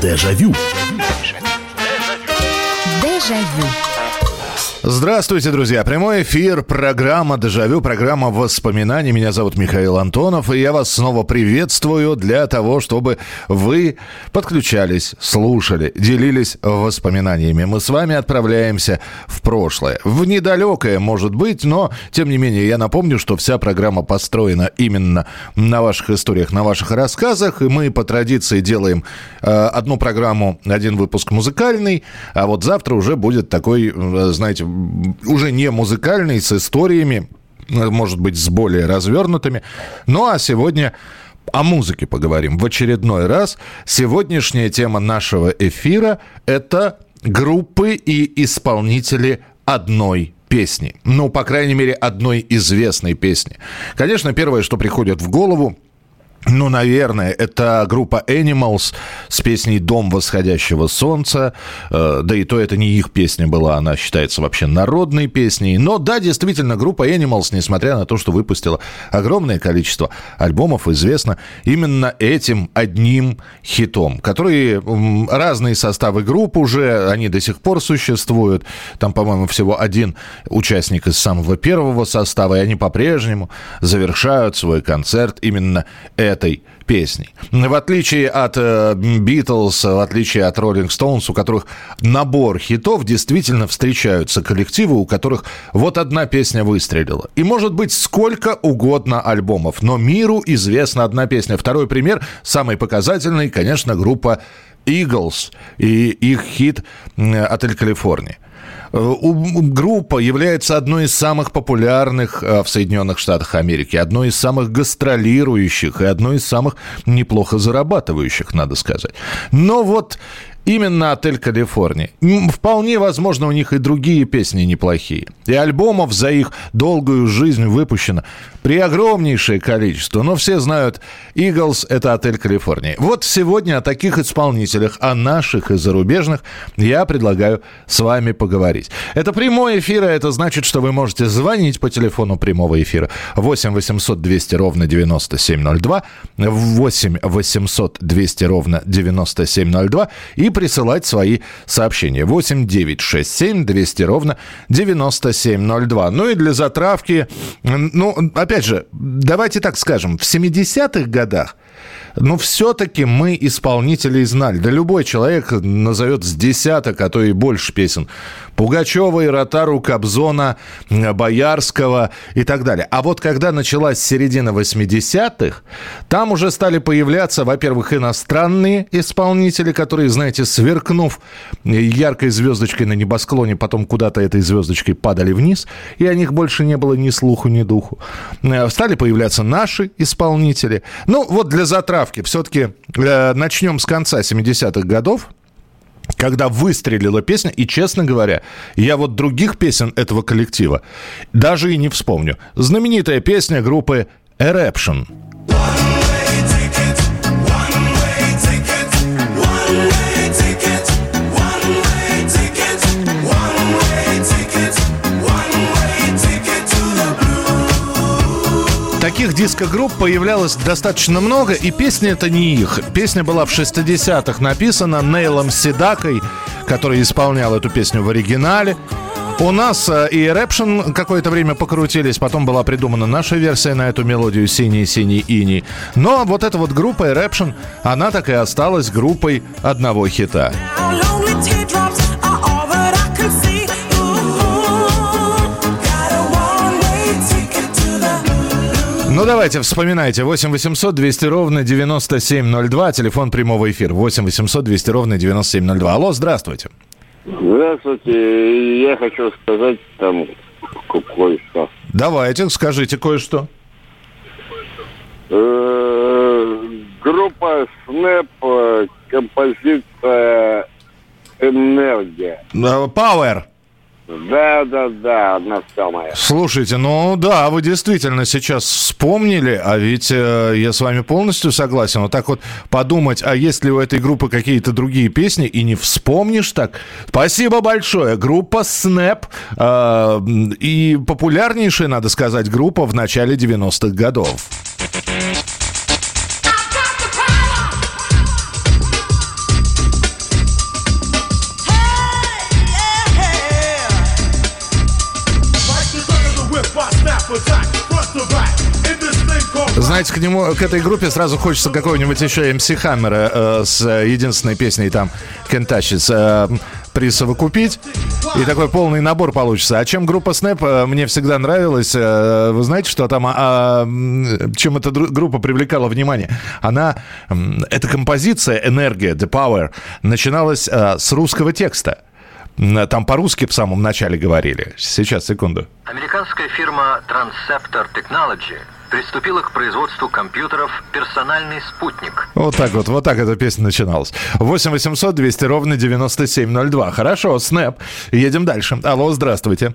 Дежавю. Дежавю. Здравствуйте, друзья. Прямой эфир, программа «Дежавю», программа воспоминаний. Меня зовут Михаил Антонов, и я вас снова приветствую для того, чтобы вы подключались, слушали, делились воспоминаниями. Мы с вами отправляемся в прошлое. В недалекое, может быть, но, тем не менее, я напомню, что вся программа построена именно на ваших историях, на ваших рассказах, и мы по традиции делаем одну программу, один выпуск музыкальный, а вот завтра уже будет такой, знаете, уже не музыкальный, с историями, может быть, с более развернутыми. Ну, а сегодня о музыке поговорим в очередной раз. Сегодняшняя тема нашего эфира – это группы и исполнители одной песни. Ну, по крайней мере, одной известной песни. Конечно, первое, что приходит в голову, ну, наверное, это группа Animals с песней «Дом восходящего солнца». Да и то это не их песня была, она считается вообще народной песней. Но да, действительно, группа Animals, несмотря на то, что выпустила огромное количество альбомов, известна именно этим одним хитом, которые разные составы групп уже, они до сих пор существуют. Там, по-моему, всего один участник из самого первого состава, и они по-прежнему завершают свой концерт именно этой песней. В отличие от Beatles, в отличие от Rolling Stones, у которых набор хитов, действительно встречаются коллективы, у которых вот одна песня выстрелила. И может быть сколько угодно альбомов, но миру известна одна песня. Второй пример, самый показательный, конечно, группа Eagles и их хит «Отель Калифорния». Группа является одной из самых популярных в Соединенных Штатах Америки, одной из самых гастролирующих и одной из самых неплохо зарабатывающих, надо сказать. Но вот именно «Отель Калифорния». Вполне возможно, у них и другие песни неплохие. И альбомов за их долгую жизнь выпущено преогромнейшее количество. Но все знают, «Иглс» — это «Отель Калифорния». Вот сегодня о таких исполнителях, о наших и зарубежных, я предлагаю с вами поговорить. Это прямой эфир, а это значит, что вы можете звонить по телефону прямого эфира 8 800 200 ровно 9702, 8 800 200 ровно 9702 и присылать свои сообщения. 8 9 6 7 200 ровно 9702. Ну и для затравки, ну, опять же, давайте так скажем, в 70-х годах, ну, все-таки мы исполнителей знали. Да любой человек назовет с десяток, а то и больше песен Пугачёвой, Ротару, Кобзона, Боярского и так далее. А вот когда началась середина 80-х, там уже стали появляться, во-первых, иностранные исполнители, которые, знаете, сверкнув яркой звездочкой на небосклоне, потом куда-то этой звездочкой падали вниз, и о них больше не было ни слуху, ни духу. Стали появляться наши исполнители. Ну, вот для затравки все-таки начнем с конца 70-х годов, когда выстрелила песня, и, честно говоря, я вот других песен этого коллектива даже и не вспомню. Знаменитая песня группы Eruption. Таких диско-групп появлялось достаточно много, и песня это не их. Песня была в 60-х написана Нейлом Седакой, который исполнял эту песню в оригинале. У нас и Eruption какое-то время покрутились, потом была придумана наша версия на эту мелодию «Синий-синий иней». Но вот эта вот группа Eruption, она так и осталась группой одного хита. Ну, давайте, вспоминайте. 8 800 200 ровно 9702. Телефон прямого эфира. 8 800 200 ровно 9702. Алло, здравствуйте. Здравствуйте. Я хочу сказать там кое-что. Давайте, скажите кое-что. Группа Snap, композиция «Энергия». Power. Да, одна самая. Слушайте, ну да, вы действительно сейчас вспомнили, а ведь я с вами полностью согласен. Вот так вот подумать, а есть ли у этой группы какие-то другие песни, и не вспомнишь так. Спасибо большое. Группа Snap и популярнейшая, надо сказать, группа в начале 90-х годов. знаете, к этой группе сразу хочется какого-нибудь еще MC Hammer с единственной песней там «Кентащиц» присовокупить, и такой полный набор получится. А чем группа Snap мне всегда нравилась, вы знаете, что там, чем эта группа привлекала внимание? Она, эта композиция «Энергия», «The Power», начиналась с русского текста. Там по-русски в самом начале говорили. Сейчас, секунду. Американская фирма Transceptor Technology приступила к производству компьютеров «Персональный спутник». Вот так эта песня начиналась. 8 800 200 ровно 9702. Хорошо, Снэп. Едем дальше. Алло, здравствуйте.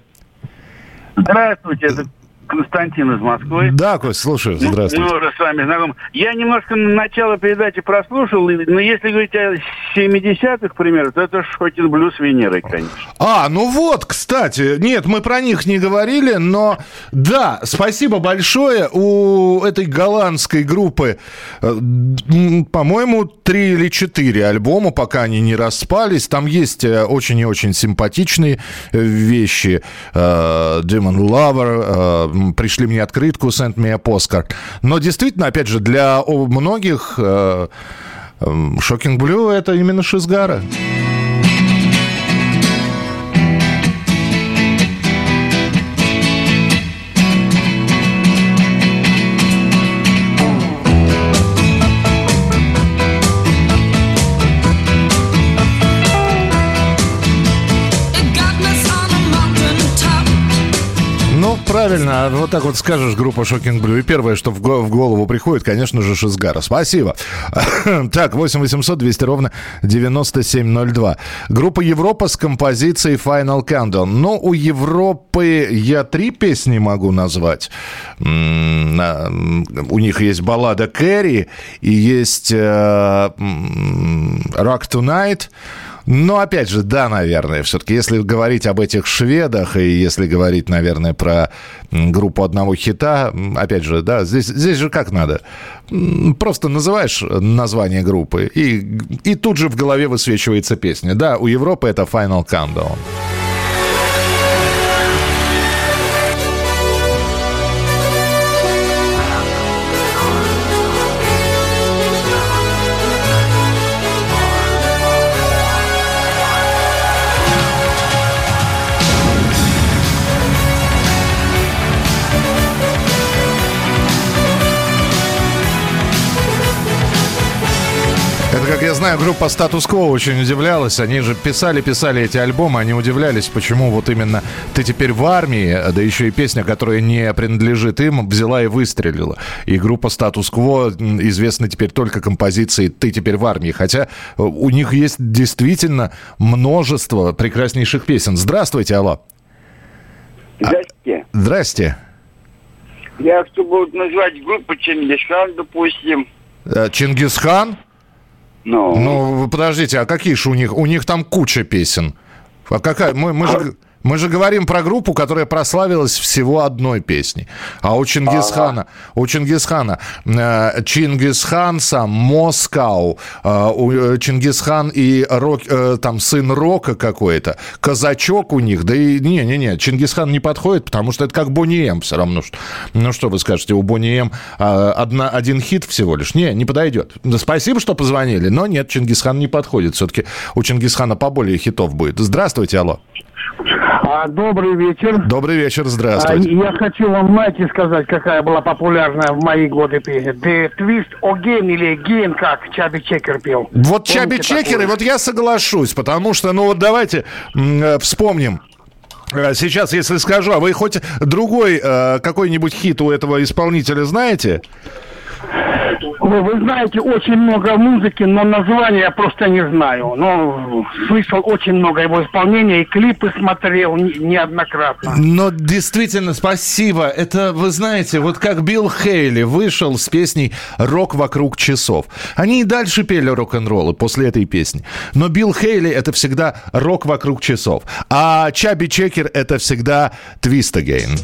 Здравствуйте, это Константин из Москвы. Да, Кость, слушаю, здравствуйте. Мы уже с вами знакомы. Я немножко начало передачи прослушал, но если говорить о 70-х, к примеру, то это Shocking Blue с Венерой, конечно. А, ну вот, кстати, нет, мы про них не говорили, но да, спасибо большое. У этой голландской группы, по-моему, 3 или 4 альбома, пока они не распались. Там есть очень и очень симпатичные вещи. Demon Lover, «Пришли мне открытку», «Send me a postcard». Но действительно, опять же, для многих «Shocking Blue» — это именно «Шизгара». Правильно, вот так вот скажешь, группа Shocking Blue. И первое, что в голову приходит, конечно же, Шизгара. Спасибо. Так, 8 800 200 ровно 9702. Группа Европа с композицией Final Countdown. Но у Европы я 3 песни могу назвать. У них есть баллада «Кэрри» и есть «Rock Tonight». Но, опять же, да, наверное, все-таки, если говорить об этих шведах, и если говорить, наверное, про группу одного хита, опять же, да, здесь же как надо. Просто называешь название группы, и тут же в голове высвечивается песня. Да, у Европы это Final Countdown. Как я знаю, группа Status Quo очень удивлялась. Они же писали эти альбомы. Они удивлялись, почему вот именно «Ты теперь в армии», да еще и песня, которая не принадлежит им, взяла и выстрелила. И группа Status Quo известна теперь только композицией «Ты теперь в армии». Хотя у них есть действительно множество прекраснейших песен. Здравствуйте, алло. Здрасте. Здрасте. Я, чтобы назвать группу «Чингисхан», допустим. «Чингисхан»? No. Ну, подождите, а какие же у них? У них там куча песен. А какая? Мы же говорим про группу, которая прославилась всего одной песней. А у Чингисхана, Чингисхан сам, Москау, Чингисхан и рок, там сын рока какой-то, казачок у них. Да и не, Чингисхан не подходит, потому что это как Boney M все равно. Ну что вы скажете, у Boney M один хит всего лишь. Не подойдет. Да, спасибо, что позвонили, но нет, Чингисхан не подходит. Все-таки у Чингисхана поболее хитов будет. Здравствуйте, алло. Добрый вечер. Добрый вечер, здравствуйте. Я хочу вам, знаете, сказать, какая была популярная в мои годы песня. The Twist Again или Again, как Chubby Checker пел. Вот Chubby Checker, и вот я соглашусь, потому что, ну вот давайте вспомним. Сейчас, если скажу, а вы хоть другой какой-нибудь хит у этого исполнителя знаете? Вы знаете очень много музыки, но название я просто не знаю. Но слышал очень много его исполнения и клипы смотрел неоднократно. Но действительно, спасибо. Это, вы знаете, вот как Билл Хейли вышел с песней «Рок вокруг часов». Они и дальше пели рок-н-роллы после этой песни. Но Билл Хейли — это всегда «Рок вокруг часов». А Chubby Checker — это всегда «Twist Again».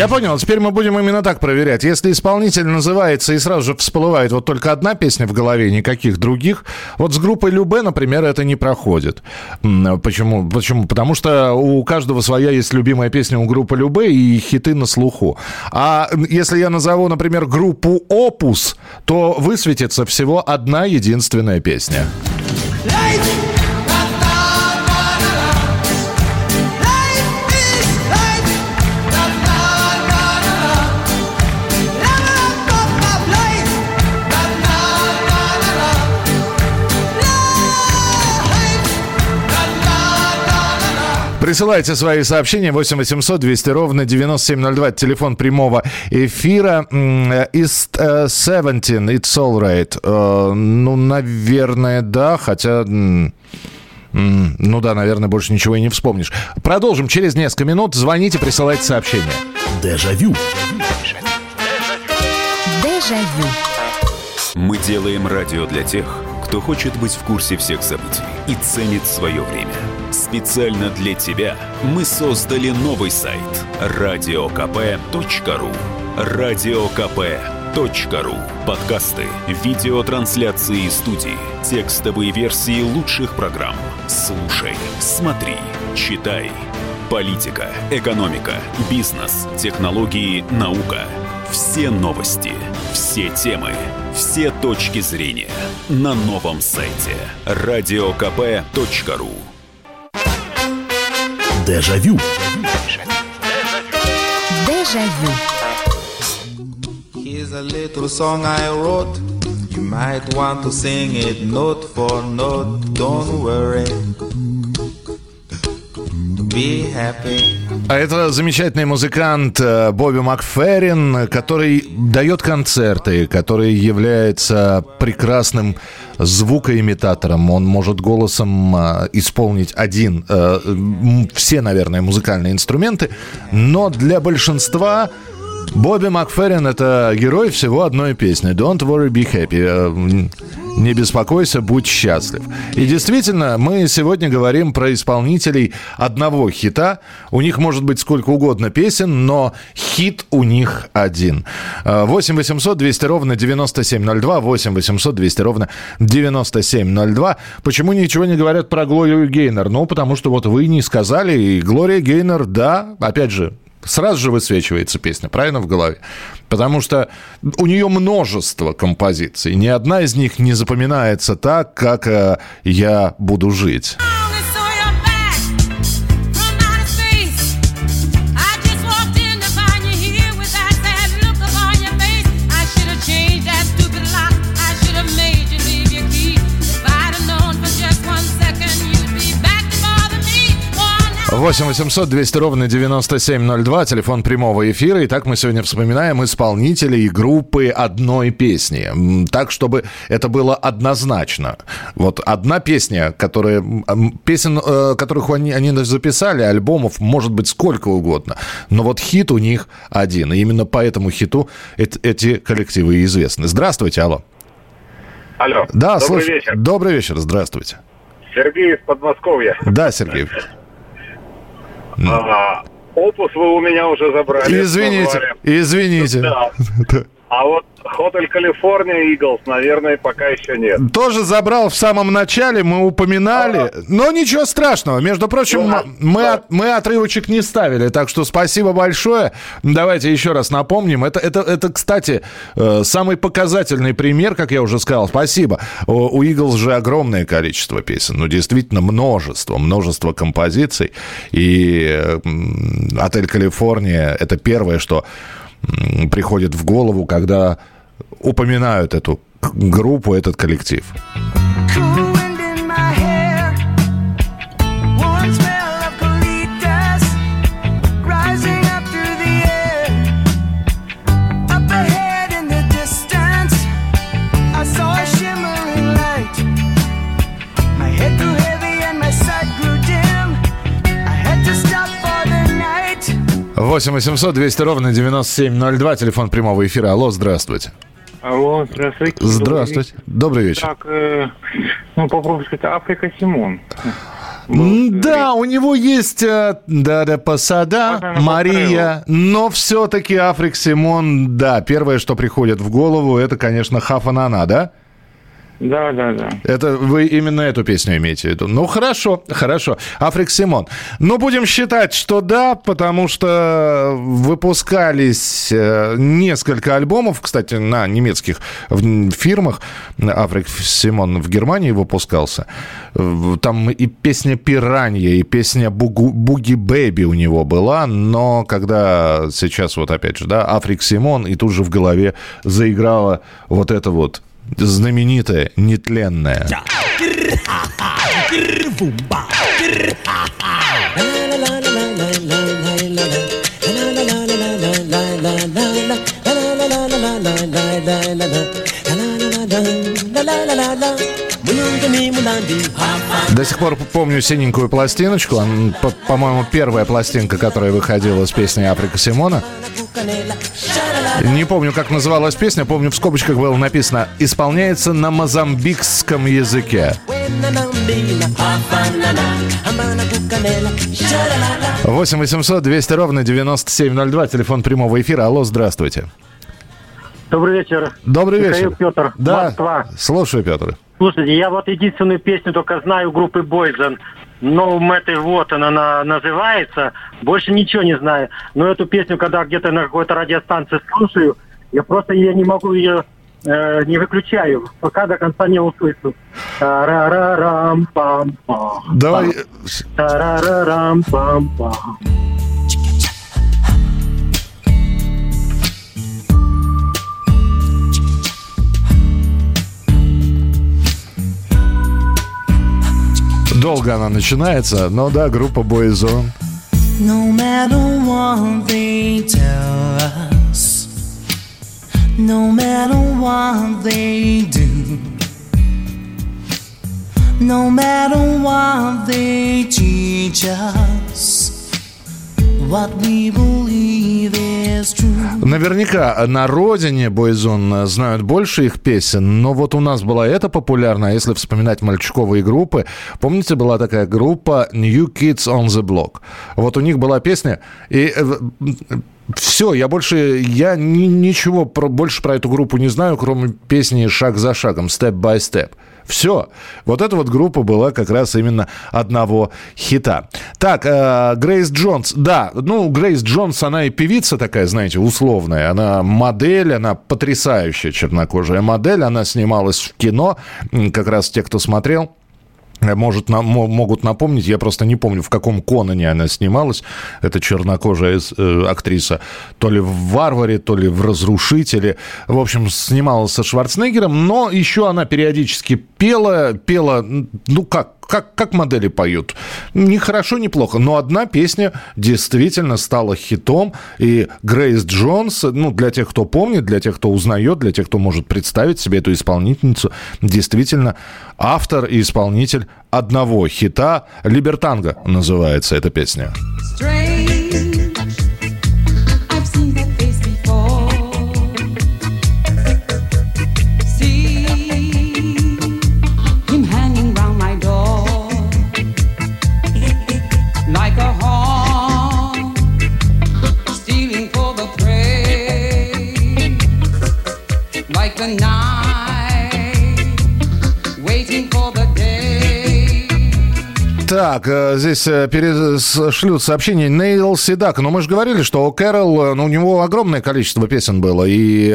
я понял. Теперь мы будем именно так проверять. Если исполнитель называется и сразу же всплывает вот только одна песня в голове, никаких других, вот с группой Любэ, например, это не проходит. Почему? Потому что у каждого своя есть любимая песня у группы Любэ и хиты на слуху. А если я назову, например, группу Опус, то высветится всего одна единственная песня. Присылайте свои сообщения 8 800 200 ровно 9702. Телефон прямого эфира. East 17, it's all right. Ну, наверное, да, хотя... Ну да, наверное, больше ничего и не вспомнишь. Продолжим через несколько минут. Звоните, присылайте сообщения. Дежавю. Дежавю. Мы делаем радио для тех, кто хочет быть в курсе всех событий и ценит свое время. Специально для тебя мы создали новый сайт radiokp.ru. radiokp.ru. Подкасты, видеотрансляции студии, текстовые версии лучших программ. Слушай, смотри, читай. Политика, экономика, бизнес, технологии, наука. Все новости, все темы, все точки зрения на новом сайте radiokp.ru. Дежавю. Дежавю. Here's a little song I wrote. You might want to sing it note for note. Don't worry. Be happy. А это замечательный музыкант Бобби Макферрин, который дает концерты, который является прекрасным звукоимитатором. Он может голосом исполнить один, все, наверное, музыкальные инструменты, но для большинства... Бобби Макферрин — это герой всего одной песни. Don't worry, be happy. Не беспокойся, будь счастлив. И действительно, мы сегодня говорим про исполнителей одного хита. У них может быть сколько угодно песен, но хит у них один. 8 800 200 ровно 9702. 8 800 200 ровно 9702. Почему ничего не говорят про Глорию Гейнор? Ну, потому что вот вы не сказали. И Глория Гейнор, да, опять же, сразу же высвечивается песня, правильно, в голове? Потому что у нее множество композиций. Ни одна из них не запоминается так, как «Я буду жить». +8 800 200 ровно 9702, телефон прямого эфира. Итак, мы сегодня вспоминаем исполнителей группы одной песни. Так, чтобы это было однозначно. Вот одна песня, которая... Песен, которых они записали, альбомов, может быть, сколько угодно. Но вот хит у них один. И именно по этому хиту эти коллективы известны. Здравствуйте, алло. Алло, да, добрый вечер. Добрый вечер, здравствуйте. Сергей из Подмосковья. Да, Сергей. Ага. Опус вы у меня уже забрали. Извините. Да. А вот Hotel California Eagles, наверное, пока еще нет. Тоже забрал в самом начале, мы упоминали. Ага. Но ничего страшного. Между прочим, да. Мы отрывочек не ставили. Так что спасибо большое. Давайте еще раз напомним. Это, кстати, самый показательный пример, как я уже сказал. Спасибо. У Eagles же огромное количество песен. Ну, действительно, множество композиций. И Hotel California — это первое, что приходит в голову, когда упоминают эту группу, этот коллектив. +8 800 200 ровно 9702, телефон прямого эфира. Алло, здравствуйте. Алло, здравствуйте. Добрый вечер. Так, ну, попробуй сказать, Африка Симон. Да, у него есть Дада Пасада, Мария, но все-таки Африк Симон, да, первое, что приходит в голову, это, конечно, Хафанана, да? Да, да, да. Это вы именно эту песню имеете в виду? Ну, хорошо, хорошо. Африк Симон. Ну, будем считать, что да, потому что выпускались несколько альбомов, кстати, на немецких фирмах. Африк Симон в Германии выпускался. Там и песня «Пиранья», и песня «Буги Бэби» у него была, но когда сейчас вот опять же, да, Африк Симон, и тут же в голове заиграла вот это вот знаменитая, нетленная. До сих пор помню синенькую пластиночку. Она, по-моему, первая пластинка, которая выходила с песней Африка Симона. Не помню, как называлась песня. Помню, в скобочках было написано «Исполняется на мозамбикском языке». (8 800 200 97 02) Телефон прямого эфира. Алло, здравствуйте. Добрый вечер. Добрый вечер. Петр, да. Москва. Слушаю, Петр. Слушайте, я вот единственную песню только знаю группы Boyzone. No Matter What она называется. Больше ничего не знаю. Но эту песню, когда где-то на какой-то радиостанции слушаю, я просто не могу ее не выключаю, пока до конца не услышу. Та-ра-ра-рам-пам-пам. Давай. Та-ра-ра-рам-пам-пам. Долго она начинается, но да, группа Boyzone. No matter what they tell us, no matter what they do, no matter what they teach us. Наверняка на родине Boyzone знают больше их песен, но вот у нас была эта популярная, если вспоминать мальчиковые группы. Помните, была такая группа New Kids on the Block? Вот у них была песня, и все, я ничего больше про эту группу не знаю, кроме песни «Шаг за шагом», «Step by Step». Все. Вот эта вот группа была как раз именно одного хита. Так, Грейс Джонс. Да, ну, Грейс Джонс, она и певица такая, знаете, условная. Она модель, она потрясающая чернокожая модель. Она снималась в кино. Как раз те, кто смотрел, могут напомнить. Я просто не помню, в каком Конане она снималась. Это чернокожая актриса. То ли в «Варваре», то ли в «Разрушителе». В общем, снималась со Шварценеггером. Но еще она периодически пела, ну как модели поют. Ни хорошо, ни плохо. Но одна песня действительно стала хитом. И Грейс Джонс, ну, для тех, кто помнит, для тех, кто узнает, для тех, кто может представить себе эту исполнительницу, действительно автор и исполнитель одного хита. «Либертанго» называется эта песня. Так, здесь шлют сообщение Нейл Седак. Но мы же говорили, что у Кэрол, ну, у него огромное количество песен было. И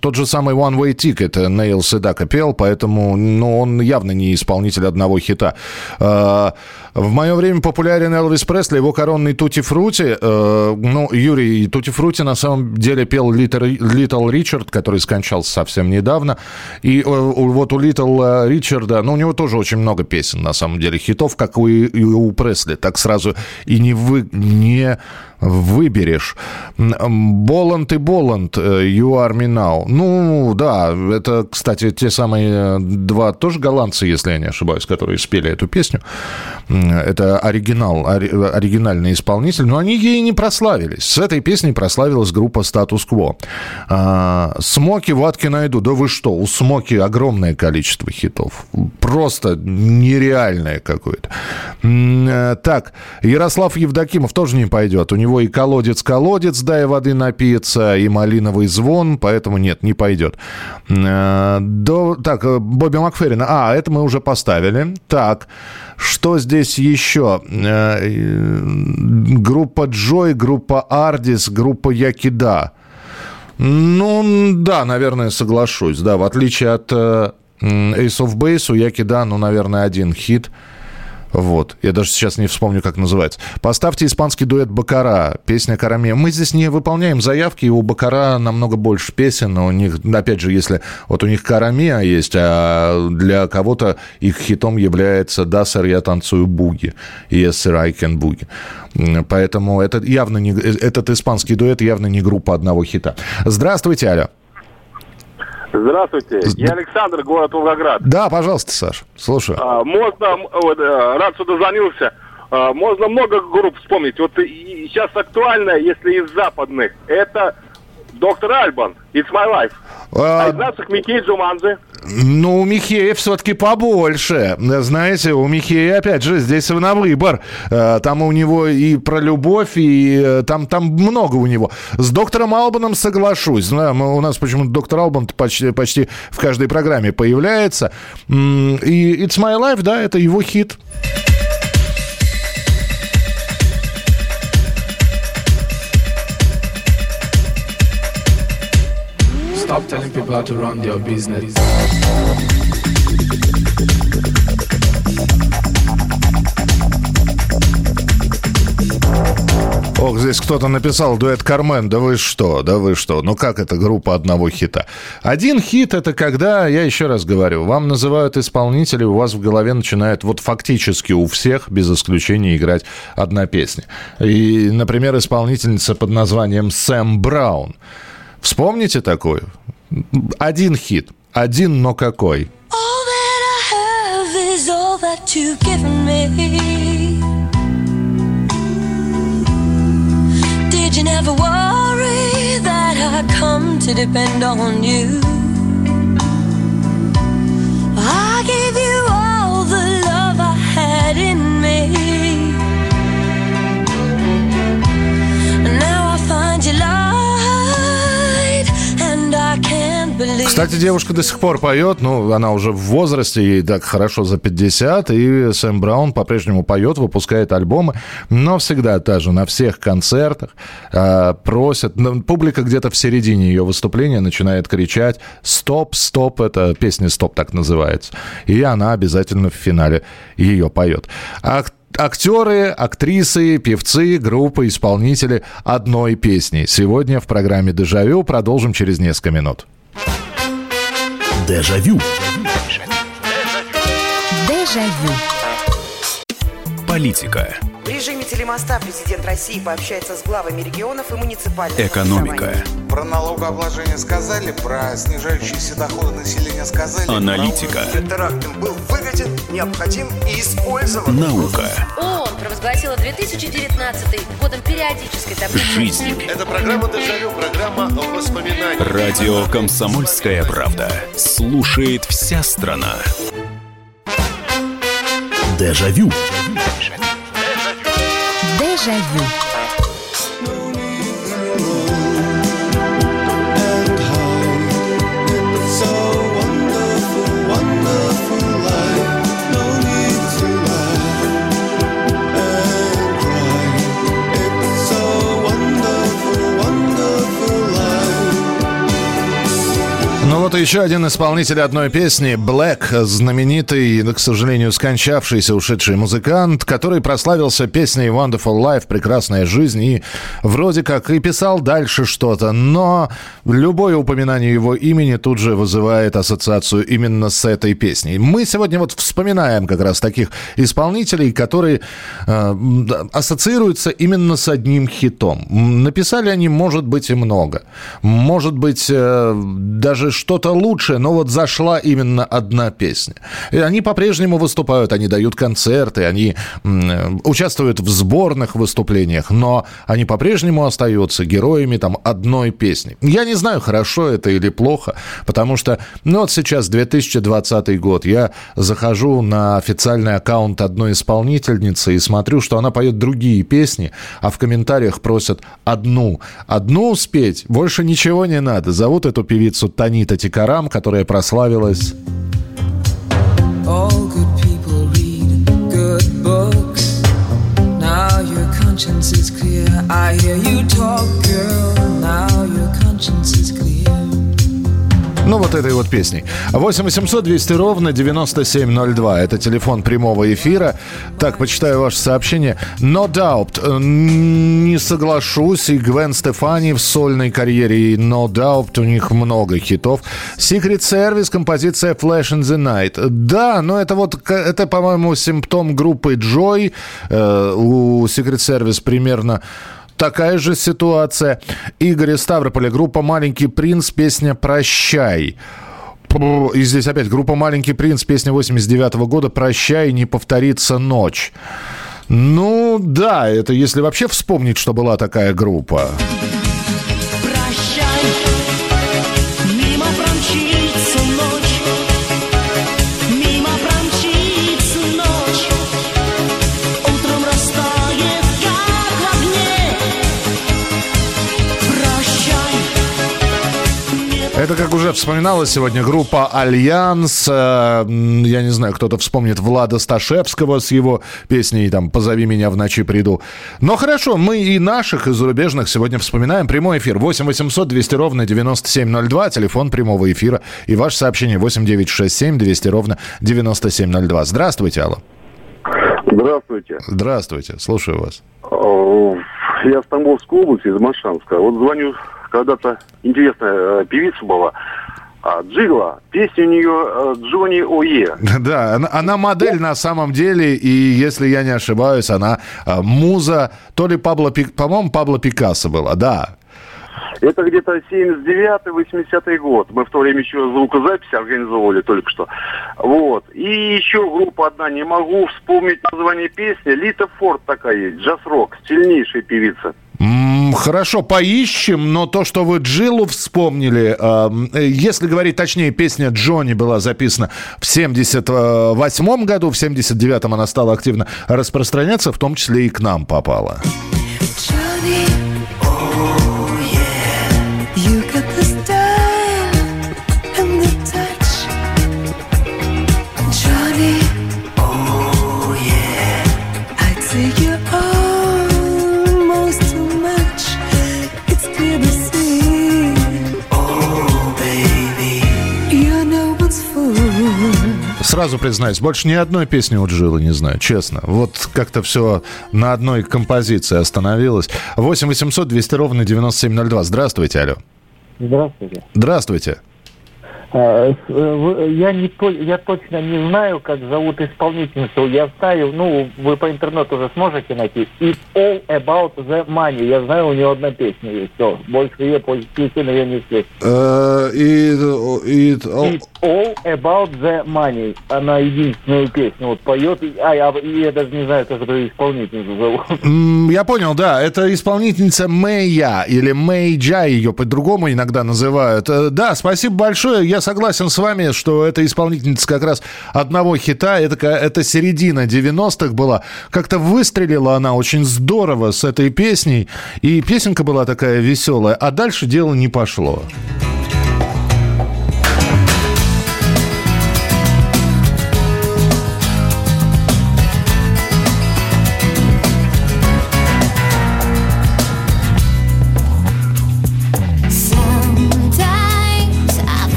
тот же самый One Way Ticket Нейл Седака пел, поэтому, ну, он явно не исполнитель одного хита. В мое время популярен Элвис Пресли, его коронный «Тутти Фрути». Ну, Юрий, «Тутти Фрути» на самом деле пел Литл Ричард, который скончался совсем недавно. И вот у Литл Ричарда, ну, у него тоже очень много песен, на самом деле, хитов, как у Пресли, так сразу и не выберешь. Боланд и Боланд, You Are Me Now. Ну, да, это, кстати, те самые два тоже голландцы, если я не ошибаюсь, которые спели эту песню. Это оригинальный исполнитель, но они ей не прославились. С этой песней прославилась группа Status Quo. Smokie, What Can I Do? Да вы что, у Smokie огромное количество хитов. Просто нереальное какое-то. Так, Ярослав Евдокимов тоже не пойдет. У него и колодец, да, и воды напьется, и малиновый звон, поэтому нет, не пойдет. Так, Бобби Макферрин. Это мы уже поставили. Так, что здесь еще? Группа Joy, группа Ardis, группа Yaki-Da. Ну, да, наверное, соглашусь. Да, в отличие от Ace of Base, у Yaki-Da, наверное, один хит. Вот. Я даже сейчас не вспомню, как называется. Поставьте испанский дуэт «Бакара». Песня «Караме». Мы здесь не выполняем заявки. У «Бакара» намного больше песен. У них, опять же, если вот у них «Караме» есть, а для кого-то их хитом является «Да, сэр, я танцую буги». «Yes, sir, I can boogie». Поэтому этот испанский дуэт явно не группа одного хита. Здравствуйте, алло. Здравствуйте, я Александр, город Волгоград. Да, пожалуйста, Саш, слушаю. Рад, что дозвонился. Можно много групп вспомнить. Вот сейчас актуально, если из западных, это Доктор Албан, It's My Life. А из наших Михей Джуманджи. Ну, у Михея все-таки побольше. Знаете, у Михея, опять же, здесь на выбор. Там у него и про любовь, и там много у него. С доктором Албаном соглашусь. У нас почему-то доктор Албан почти в каждой программе появляется. И It's My Life, да, это его хит. Stop telling people how to run their business. Ох, здесь кто-то написал дуэт «Кармен». Да вы что? Ну как это группа одного хита? Один хит — это когда, я еще раз говорю, вам называют исполнителей, у вас в голове начинает вот фактически у всех, без исключения, играть одна песня. И, например, исполнительница под названием Сэм Браун. Вспомните такую? Один хит. Один, но какой? Кстати, девушка до сих пор поет, она уже в возрасте, ей так хорошо за 50, и Сэм Браун по-прежнему поет, выпускает альбомы, но всегда та же, на всех концертах просят, публика где-то в середине ее выступления начинает кричать «Стоп», это песня «Стоп» так называется, и она обязательно в финале ее поет. Актеры, актрисы, певцы, группы, исполнители одной песни. Сегодня в программе «Дежавю» продолжим через несколько минут. Дежавю. Дежавю. Политика. В режиме телемоста президент России пообщается с главами регионов и муниципальных. Экономика. Про налогообложение сказали, про снижающиеся доходы населения сказали. Аналитика. Референдум был выгоден, необходим и использован. Наука. ООН провозгласила 2019 годом периодической таблицы. Жизнь. Это программа «Дежавю», программа о воспоминаниях. Радио «Комсомольская правда». Слушает вся страна. Дежавю. Дежавю. Вот еще один исполнитель одной песни, Блэк, знаменитый, к сожалению, скончавшийся, ушедший музыкант, который прославился песней Wonderful Life, прекрасная жизнь, и вроде как и писал дальше что-то, но любое упоминание его имени тут же вызывает ассоциацию именно с этой песней. Мы сегодня вот вспоминаем как раз таких исполнителей, которые ассоциируются именно с одним хитом. Написали они, может быть, и много. Может быть, даже что что-то лучшее, но вот зашла именно одна песня. И они по-прежнему выступают, они дают концерты, они участвуют в сборных выступлениях, но они по-прежнему остаются героями там одной песни. Я не знаю, хорошо это или плохо, потому что, ну вот сейчас 2020 год, я захожу на официальный аккаунт одной исполнительницы и смотрю, что она поет другие песни, а в комментариях просят одну спеть, больше ничего не надо. Зовут эту певицу Танита Тикарам, которая прославилась... All good people read good books. Now your conscience is clear. I hear you talk, girl. Now your conscience is clear. Ну, вот этой вот песней. 8 800 200 ровно 9702. Это телефон прямого эфира. Так, почитаю ваше сообщение. No Doubt. Не соглашусь. И Гвен Стефани в сольной карьере. И No Doubt. У них много хитов. Secret Service. Композиция Flash in the Night. Да, но это вот, это, по-моему, симптом группы Joy. У Secret Service примерно... такая же ситуация. Игорь из Ставрополя. Группа «Маленький принц», песня «Прощай». И здесь опять группа «Маленький принц», песня 89 года «Прощай, не повторится ночь». Ну да, это если вообще вспомнить, что была такая группа. Это, как уже вспоминалась сегодня, группа «Альянс». Я не знаю, кто-то вспомнит Влада Сташевского с его песней там «Позови меня, в ночи приду». Но хорошо, мы и наших, и зарубежных сегодня вспоминаем. Прямой эфир 8 800 200 ровно 9702, телефон прямого эфира. И ваше сообщение 8 9 6 7 200 ровно 9702. Здравствуйте, алло. Здравствуйте. Здравствуйте, слушаю вас. Я из Тамбовской области, из Моршанска. Вот звоню... Когда-то интересная певица была, Джигла, песня у нее «Джонни О'Е». Да, она модель на самом деле, и, если я не ошибаюсь, она муза, то ли Пабло Пикассо была, да. Это где-то 79-80 год. Мы в то время еще звукозаписи организовывали только что. Вот. И еще группа одна, не могу вспомнить название песни, Лита Форд такая есть, джаз-рок, сильнейшая певица. Хорошо, поищем, но то, что вы Джиллу вспомнили, если говорить точнее, песня «Джонни» была записана в 78 году, в 79-м она стала активно распространяться, в том числе и к нам попала. Сразу признаюсь, больше ни одной песни у Джилы не знаю, честно. Вот как-то все на одной композиции остановилось. 8 800 200 ровно 9702. Здравствуйте, алло. Здравствуйте. Здравствуйте. Я точно не знаю, как зовут исполнительницу. Я знаю, ну, вы по интернету уже сможете найти. It's all about the money. Я знаю, у нее одна песня есть. Все, больше ее позитивно я не слышу. It's all about the money. Она единственную песню вот поет. Я даже не знаю, как эту исполнительницу зовут. Я понял, да. Это исполнительница Meja или Meja, ее по-другому иногда называют. Да, спасибо большое. Я согласен с вами, что эта исполнительница как раз одного хита, это середина 90-х была. Как-то выстрелила она очень здорово с этой песней, и песенка была такая веселая, а дальше дело не пошло.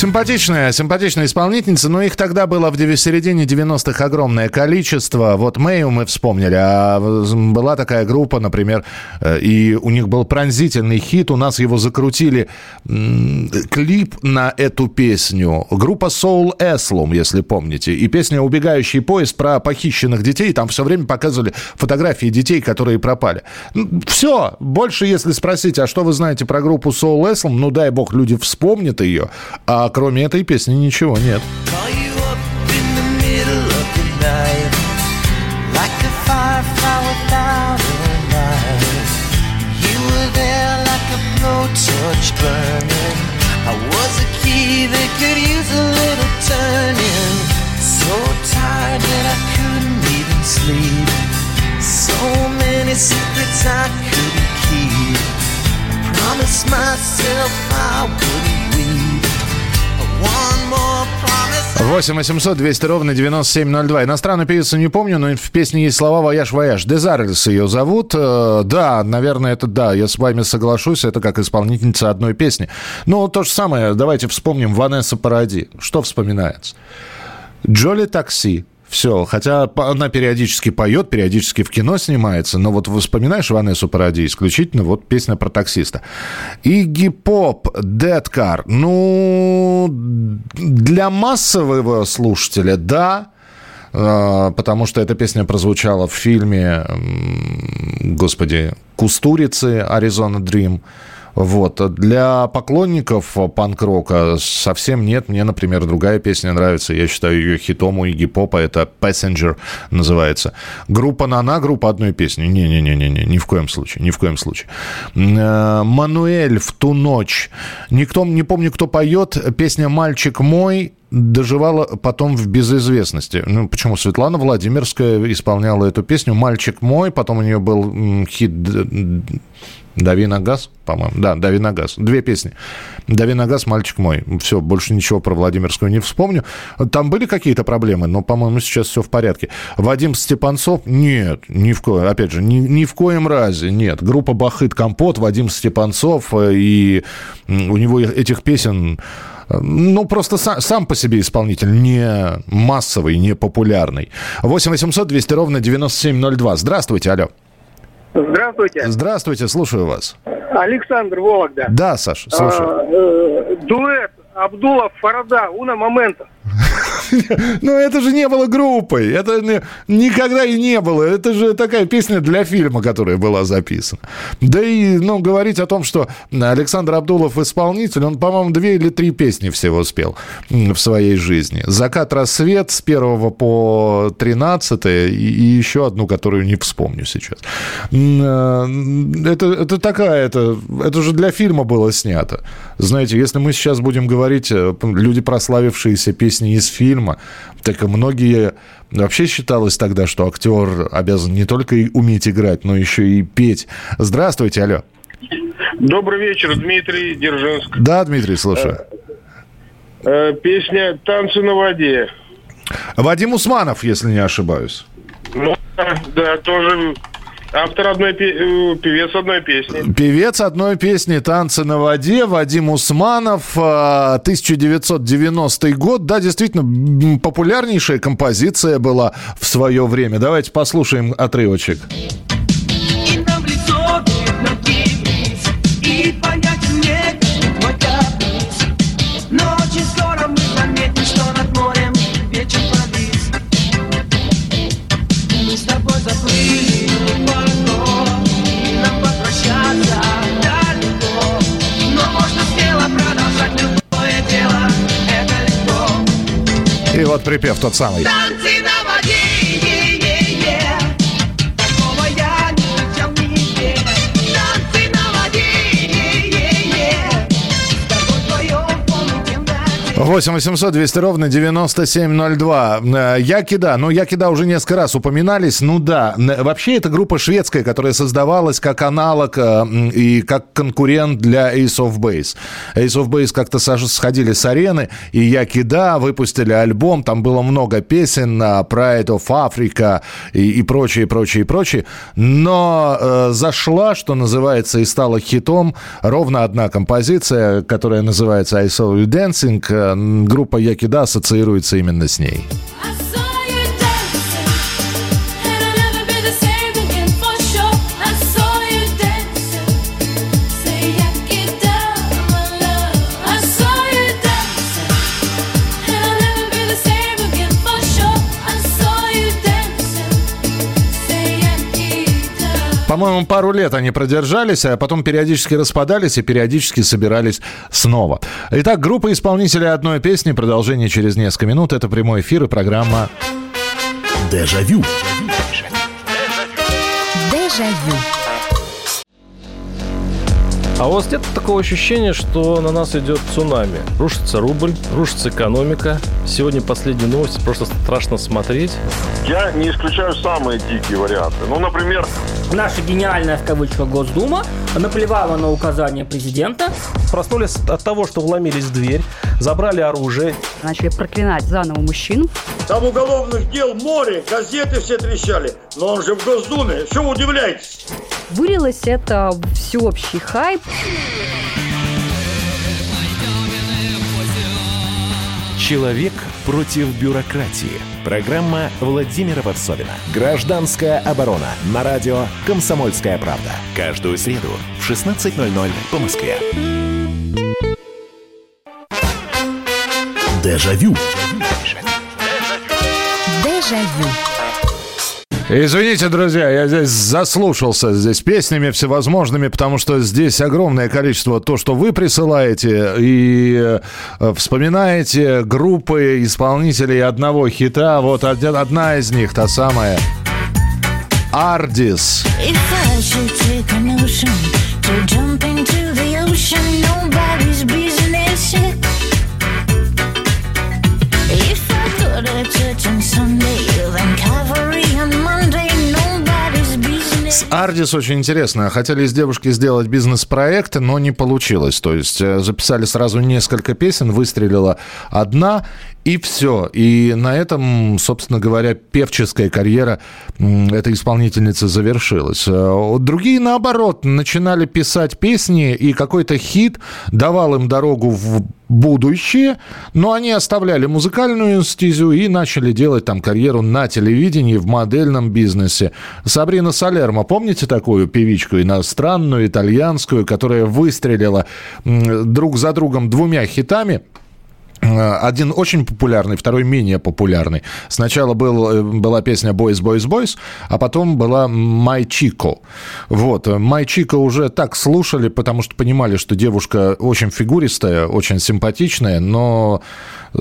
Симпатичная исполнительница, но их тогда было в середине 90-х огромное количество. Вот Meju мы вспомнили, а была такая группа, например, и у них был пронзительный хит, у нас его закрутили, клип на эту песню. Группа Soul Asylum, если помните, и песня «Убегающий поезд» про похищенных детей, там все время показывали фотографии детей, которые пропали. Все, больше если спросить, а что вы знаете про группу Soul Asylum, ну дай бог люди вспомнят ее, а кроме этой песни ничего нет. Secrets I couldn't keep. I promised myself I wouldn't weep. One more promise. 8-800-200-97-02. Иностранную певицу не помню, но в песне есть слова «Вояж-вояж». Дезарлес ее зовут. Да, наверное, это да. Я с вами соглашусь. Это как исполнительница одной песни. Ну, то же самое. Давайте вспомним Ванессу Паради. Что вспоминается? «Джоли Такси». Все, хотя она периодически поет, периодически в кино снимается, но вот вспоминаешь Ванессу Паради исключительно вот песня про таксиста. Игги Поп, Dead Car. Ну, для массового слушателя, да, потому что эта песня прозвучала в фильме, господи, «Кустурицы», «Arizona Dream». Вот. Для поклонников панк-рока совсем нет. Мне, например, другая песня нравится. Я считаю ее хитом у Игги Попа. Это «Passenger» называется. Группа «Нана», группа одной песни. Не-не-не, ни в коем случае. Ни в коем случае. «Мануэль в ту ночь». Никто, не помню, кто поет. Песня «Мальчик мой» доживала потом в безызвестности. Ну, почему? Светлана Владимирская исполняла эту песню «Мальчик мой». Потом у нее был хит «Дави на газ», по-моему. Да, «Дави на газ». Две песни. «Дави на газ», «Мальчик мой». Все, больше ничего про Владимирскую не вспомню. Там были какие-то проблемы, но, по-моему, сейчас все в порядке. Вадим Степанцов? Нет, ни в коем, опять же, ни в коем разе нет. Группа «Бахыт Компот», Вадим Степанцов, и у него этих песен... Ну, просто сам по себе исполнитель не массовый, не популярный. 8-800-200-97-02. Здравствуйте, алло. Здравствуйте. Здравствуйте, слушаю вас. Александр, Вологда. Да, Саша, слушаю. Дуэт Абдулов-Фарада «Уна Момента». Ну, это же не было группой. Это никогда и не было. Это же такая песня для фильма, которая была записана. Да и, ну, говорить о том, что Александр Абдулов исполнитель, он, по-моему, 2 или 3 песни всего спел в своей жизни. «Закат-рассвет» с 1 по 13 и еще одну, которую не вспомню сейчас. Это такая, это же для фильма было снято. Знаете, если мы сейчас будем говорить, люди, прославившиеся песни из фильма, так и многие... Вообще считалось тогда, что актер обязан не только уметь играть, но еще и петь. Здравствуйте, алло. Добрый вечер, Дмитрий, Дзержинск. Да, Дмитрий, слушаю. Песня «Танцы на воде». Вадим Усманов, если не ошибаюсь. Ну, да, тоже... Автор одной певец одной песни. Певец одной песни «Танцы на воде», Вадим Усманов, 1990 год. Да, действительно, популярнейшая композиция была в свое время. Давайте послушаем отрывочек. И вот припев тот самый. Танцы на воде, е-е-е. Такого я не встречал нигде. Танцы на воде, е-е-е. С тобой вдвоем в полной темноте. 8-800-200-97-02. Yaki-Da. Ну, Yaki-Da уже несколько раз упоминались. Ну да, вообще это группа шведская, которая создавалась как аналог и как конкурент для Ace of Base. Ace of Base как-то сходили с арены, и Yaki-Da выпустили альбом, там было много песен, Pride of Africa и прочее, прочее, прочее. Но зашла, что называется, и стала хитом ровно одна композиция, которая называется «I Saw You Dancing», группа Yaki-Da ассоциируется именно с ней. По-моему, пару лет они продержались, а потом периодически распадались и периодически собирались снова. Итак, группа исполнителей одной песни. Продолжение через несколько минут. Это прямой эфир и программа «Дежавю». Дежавю. А у вас нет такого ощущения, что на нас идет цунами? Рушится рубль, рушится экономика. Сегодня последняя новость, просто страшно смотреть. Я не исключаю самые дикие варианты. Ну, например... Наша гениальная, в кавычках, Госдума наплевала на указания президента. Проснулись от того, что вломились в дверь, забрали оружие. Начали проклинать заново мужчин. Там уголовных дел море, газеты все трещали. Но он же в Госдуме, что вы удивляетесь? Вылилось это всеобщий хайп. «Человек против бюрократии». Программа Владимира Варсовина. «Гражданская оборона» на радио «Комсомольская правда». Каждую среду в 16:00 по Москве. Дежавю. Дежавю. Извините, друзья, я здесь заслушался здесь песнями всевозможными, потому что здесь огромное количество то, что вы присылаете и вспоминаете группы исполнителей одного хита. Вот одна из них, та самая Ardis. С Ardis очень интересно. Хотели из девушки сделать бизнес-проект, но не получилось. То есть записали сразу несколько песен, выстрелила одна, и все. И на этом, собственно говоря, певческая карьера этой исполнительницы завершилась. Другие, наоборот, начинали писать песни, и какой-то хит давал им дорогу в будущее, но они оставляли музыкальную стезю и начали делать там карьеру на телевидении, в модельном бизнесе. Сабрина Салермо, помните такую певичку иностранную, итальянскую, которая выстрелила друг за другом двумя хитами? Один очень популярный, второй менее популярный. Сначала была песня «Boys, Boys, Boys», а потом была «My Chico». Вот, «My Chico» уже так слушали, потому что понимали, что девушка очень фигуристая, очень симпатичная, но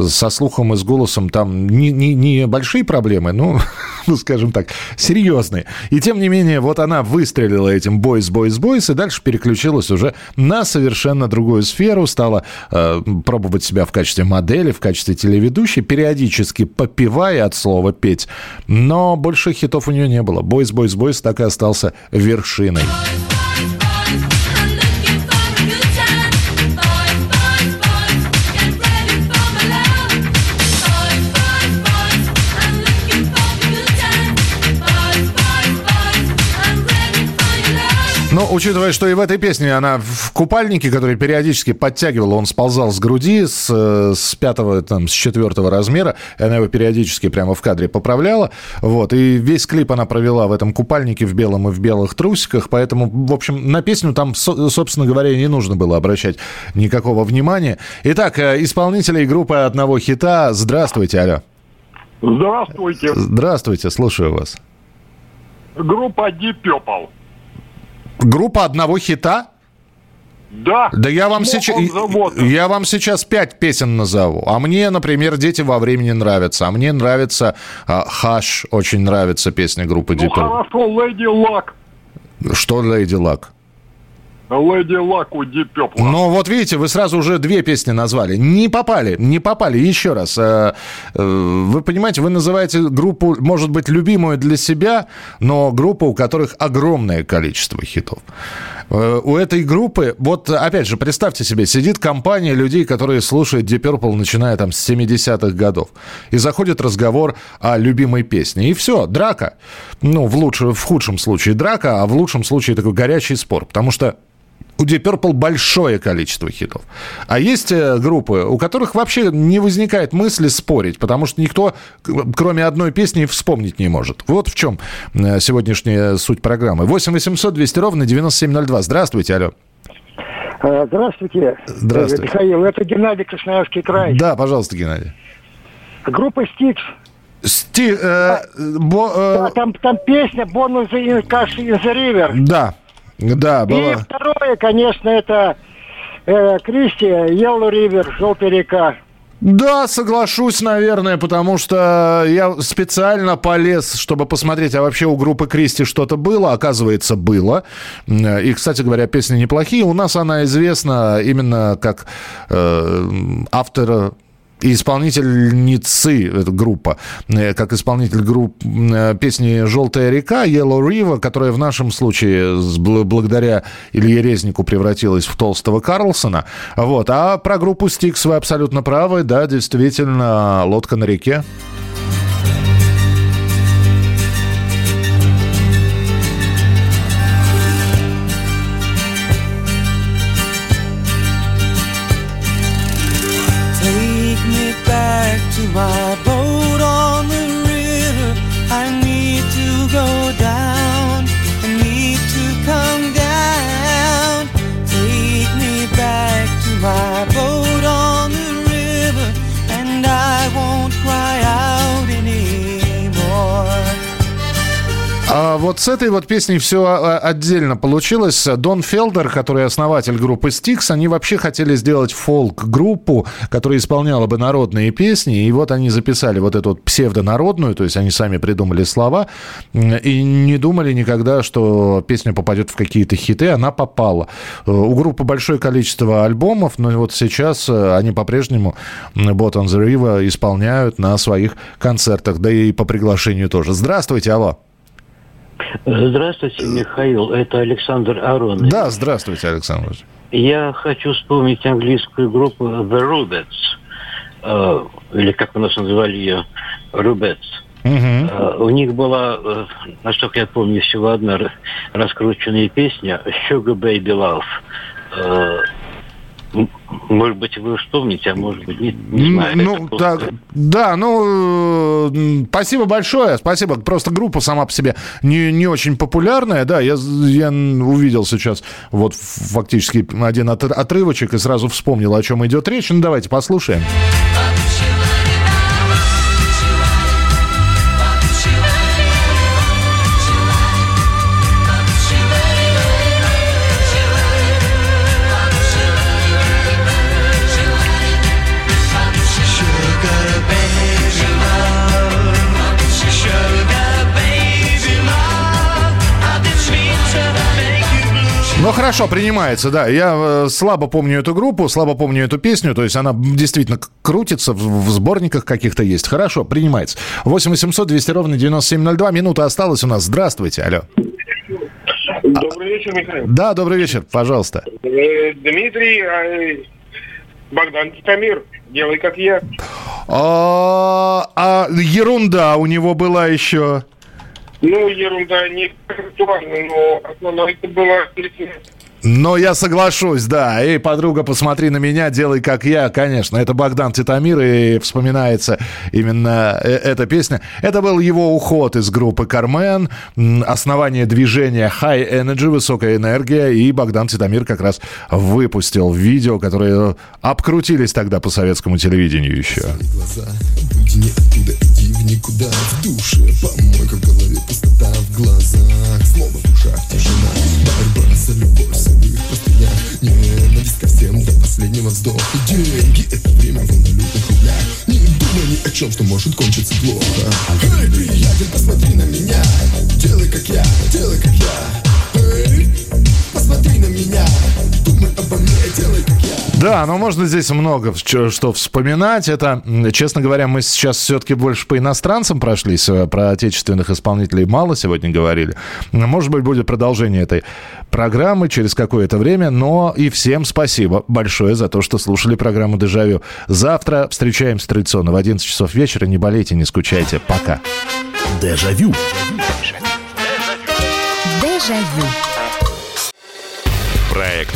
со слухом и с голосом там не большие проблемы, но, ну, скажем так, серьезные. И тем не менее, вот она выстрелила этим «Boys, Boys, Boys», и дальше переключилась уже на совершенно другую сферу, стала пробовать себя в качестве модели, в качестве телеведущей, периодически попивая от слова «петь». Но больше хитов у нее не было. «Boys, Boys, Boys» так и остался вершиной. Но, учитывая, что и в этой песне она в купальнике, который периодически подтягивала, он сползал с груди с пятого, там, с четвертого размера, и она его периодически прямо в кадре поправляла, вот, и весь клип она провела в этом купальнике в белом и в белых трусиках, поэтому, в общем, на песню там, собственно говоря, не нужно было обращать никакого внимания. Итак, исполнители группы одного хита, здравствуйте, алло. Здравствуйте. Здравствуйте, слушаю вас. Группа Deep Purple. Группа одного хита? Да. Да я вам сейчас 5 песен назову. А мне, например, «Дети во времени» нравятся. А мне нравится «Hush», очень нравится песня группы Deep Purple. Ну хорошо, «Леди Лак». Что «Леди Лак»? «Леди Лак» у Deep Purple. Ну вот видите, вы сразу уже 2 песни назвали. Не попали. Еще раз. Вы понимаете, вы называете группу, может быть, любимую для себя, но группу, у которых огромное количество хитов. У этой группы, вот опять же, представьте себе, сидит компания людей, которые слушают Deep Purple, начиная там с 70-х годов. И заходит разговор о любимой песне. И все, драка. Ну, в худшем случае драка, а в лучшем случае такой горячий спор. Потому что у Deep Purple большое количество хитов. А есть группы, у которых вообще не возникает мысли спорить, потому что никто, кроме одной песни, вспомнить не может. Вот в чем сегодняшняя суть программы. 8 800 200 ровно 9702. Здравствуйте, алло. Здравствуйте. Здравствуйте. Михаил, это Геннадий, Красноярский край. Да, пожалуйста, Геннадий. Группа Styx. Да, там песня «Born in the River». Да. Да, было. И второе, конечно, это Christie, Yellow River, «Желтая река». Да, соглашусь, наверное, потому что я специально полез, чтобы посмотреть, а вообще у группы Christie что-то было. Оказывается, было. И, кстати говоря, песни неплохие. У нас она известна именно как автор и исполнительницы, эта группа, как исполнитель групп песни «Желтая река», «Yellow River», которая в нашем случае благодаря Илье Резнику превратилась в толстого Карлсона. Вот. А про группу Styx вы абсолютно правы. Да, действительно, «Лодка на реке». My boat on the river, I need to go down, I need to come down. Take me back to my boat on the river, and I won't cry out anymore. Вот с этой вот песней все отдельно получилось. Дон Фелдер, который основатель группы Styx, они вообще хотели сделать фолк-группу, которая исполняла бы народные песни, и вот они записали вот эту вот псевдонародную, то есть они сами придумали слова, и не думали никогда, что песня попадет в какие-то хиты, она попала. У группы большое количество альбомов, но вот сейчас они по-прежнему Born on the River исполняют на своих концертах, да и по приглашению тоже. Здравствуйте, алло. Здравствуйте, Михаил. Это Александр Аронович. Да, здравствуйте, Александр. Я хочу вспомнить английскую группу The Rubettes, или как у нас называли ее, Rubettes. Угу. У них была, насколько я помню, всего одна раскрученная песня «Sugar Baby Love». Может быть, вы вспомните, а может быть, не знаю. Ну, спасибо большое, спасибо. Просто группа сама по себе не очень популярная. Да, я увидел сейчас вот фактически один отрывочек и сразу вспомнил, о чем идет речь. Ну, давайте послушаем. Ну, хорошо, принимается, да. Я слабо помню эту группу, слабо помню эту песню. То есть она действительно крутится, в сборниках каких-то есть. Хорошо, принимается. 8 800 200 ровно 9702. Минута осталась у нас. Здравствуйте, алло. Добрый вечер, Михаил. Да, добрый вечер, пожалуйста. Дмитрий, Богдан Титомир, «Делай, как я». А ерунда у него была еще... Ну, ерунда, не актуальна, но основное это было... Но я соглашусь, да. «Эй, подруга, посмотри на меня, делай, как я». Конечно, это Богдан Титомир, и вспоминается именно эта песня. Это был его уход из группы «Carmen», основание движения «High Energy», «Высокая энергия», и Богдан Титомир как раз выпустил видео, которые обкрутились тогда по советскому телевидению еще. Никуда в душе, помойка в голове, пустота в глазах, словно в душах тишина, борьба за любовь в самих простынях, ненависть ко всем до последнего вздоха, деньги — это время в валютных рублях, не думай ни о чем, что может кончиться плохо. Эй, приятель, посмотри на меня, делай, как я, делай, как я. Эй, посмотри на меня, думай обо мне, делай, как я. Да, но можно здесь много что вспоминать. Это, честно говоря, мы сейчас все-таки больше по иностранцам прошлись. Про отечественных исполнителей мало сегодня говорили. Может быть, будет продолжение этой программы через какое-то время. Но и всем спасибо большое за то, что слушали программу «Дежавю». Завтра встречаемся традиционно в 11 часов вечера. Не болейте, не скучайте. Пока. Дежавю. Дежавю. Проект